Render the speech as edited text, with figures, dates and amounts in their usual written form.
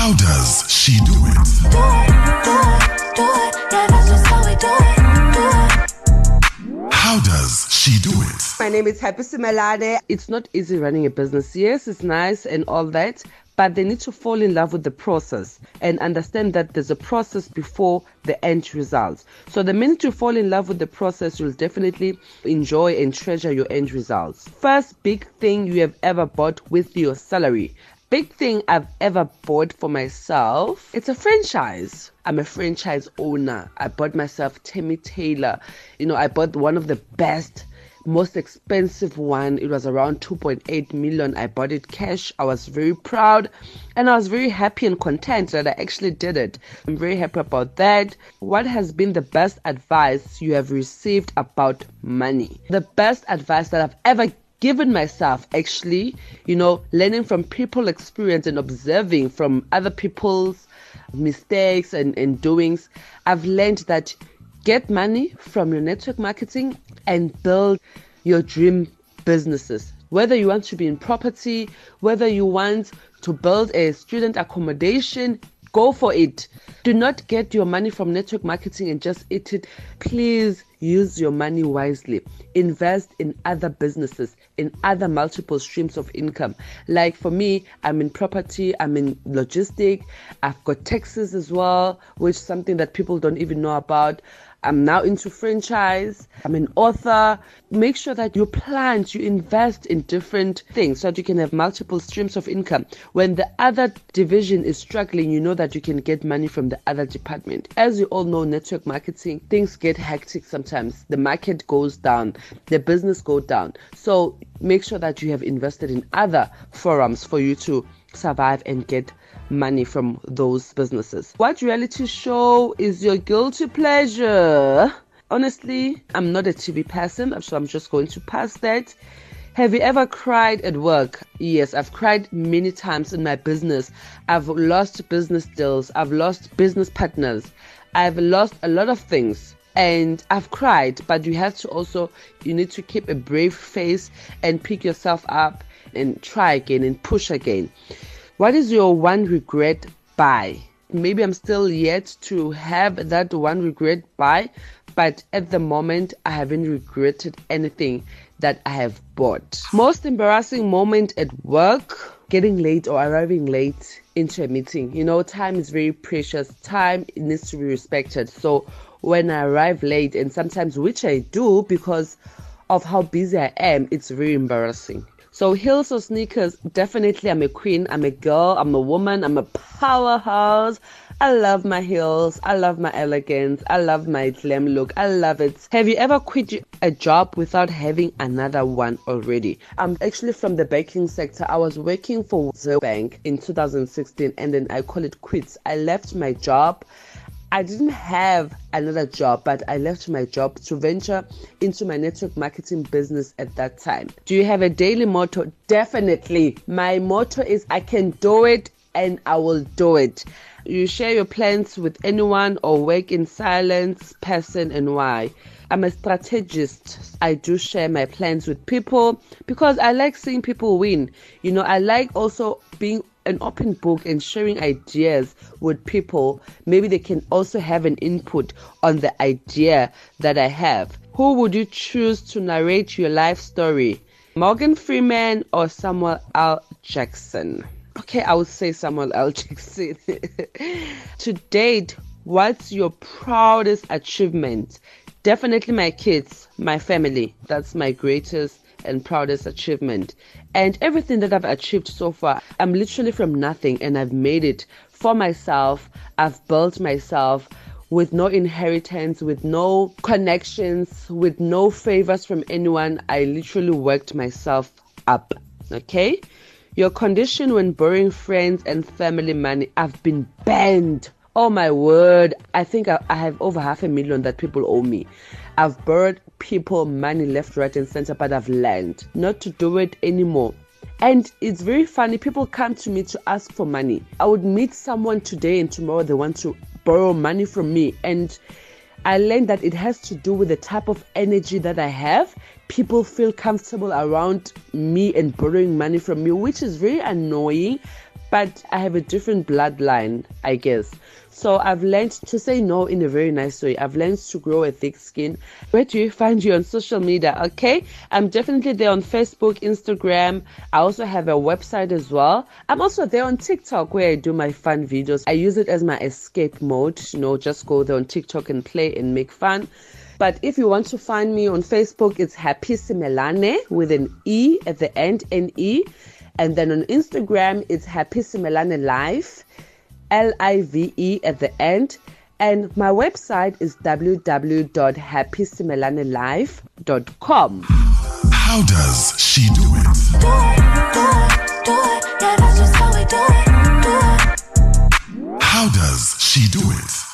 How does she do it? Do it, do it, do it. Yeah, that's just how we do it. Do it. How does she do it? My name is Happy Simelane. It's not easy running a business. Yes, it's nice and all that, but they need to fall in love with the process and understand that there's a process before the end results. So the minute you fall in love with the process, you'll definitely enjoy and treasure your end results. First big thing you have ever bought with your salary. Big thing I've ever bought for myself, it's a franchise. I'm a franchise owner. I bought myself Tammy Taylor. You know, I bought one of the best, most expensive one. It was around 2.8 million. I bought it cash. I was very proud and I was very happy and content that I actually did it. I'm very happy about that. What has been the best advice you have received about money? The best advice that I've ever given myself, actually, you know, learning from people's experience and observing from other people's mistakes and doings, I've learned that get money from your network marketing and build your dream businesses. Whether you want to be in property, whether you want to build a student accommodation, go for it. Do not get your money from network marketing and just eat it. Please use your money wisely. Invest in other businesses, in other multiple streams of income. Like for me, I'm in property, I'm in logistics, I've got taxes as well, which is something that people don't even know about. I'm now into franchise. I'm an author. Make sure that you plan, you invest in different things so that you can have multiple streams of income. When the other division is struggling, you know that you can get money from the other department. As you all know, network marketing, things get hectic sometimes. The market goes down. The business goes down. So make sure that you have invested in other forums for you to survive and get money from those businesses. What reality show is your guilty pleasure? Honestly, I'm not a TV person, so I'm just going to pass that. Have you ever cried at work? Yes, I've cried many times in my business. I've lost business deals. I've lost business partners. I've lost a lot of things. And I've cried, but you have to also, you need to keep a brave face and pick yourself up and try again and push again. What is your one regret buy? Maybe I'm still yet to have that one regret buy, but at the moment, I haven't regretted anything that I have bought. Most embarrassing moment at work, getting late or arriving late into a meeting. You know, time is very precious. Time needs to be respected. So when I arrive late, and sometimes which I do because of how busy I am, it's very embarrassing. So heels or sneakers, definitely I'm a queen, I'm a girl, I'm a woman, I'm a powerhouse. I love my heels, I love my elegance, I love my glam look, I love it. Have you ever quit a job without having another one already? I'm actually from the banking sector. I was working for Zenith Bank in 2016 and then I call it quits. I left my job. I didn't have another job, but I left my job to venture into my network marketing business at that time. Do you have a daily motto? Definitely. My motto is I can do it and I will do it. You share your plans with anyone or work in silence, person, and why. I'm a strategist. I do share my plans with people because I like seeing people win. You know, I like also being an open book and sharing ideas with people. Maybe they can also have an input on the idea that I have. Who would you choose to narrate your life story? Morgan Freeman or Samuel L. Jackson? Okay, I would say Samuel L. Jackson. To date, what's your proudest achievement? Definitely my kids, my family. That's my greatest and proudest achievement, and everything that I've achieved so far. I'm literally from nothing and I've made it for myself. I've built myself with no inheritance, with no connections, with no favors from anyone. I literally worked myself up. Okay, your condition when borrowing friends and family money. I've been banned. Oh my word, I think I have over 500,000 that people owe me. I've borrowed people money left, right and center, but I've learned not to do it anymore. And it's very funny, people come to me to ask for money. I would meet someone today and tomorrow they want to borrow money from me. And I learned that it has to do with the type of energy that I have. People feel comfortable around me and borrowing money from me, which is very annoying. but I have a different bloodline, I guess. So I've learned to say no in a very nice way. I've learned to grow a thick skin. Where do you find you on social media? Okay, I'm definitely there on Facebook, Instagram. I also have a website as well. I'm also there on TikTok, where I do my fun videos. I use it as my escape mode. You know, just go there on TikTok and play and make fun. But if you want to find me on Facebook, it's Happy Simelane with an E at the end, N-E. And then on Instagram, it's Happy Simelane Live, L-I-V-E at the end. And my website is www.happysimelanelive.com. How does she do it? Do it, yeah, that's just how we do it. How does she do it?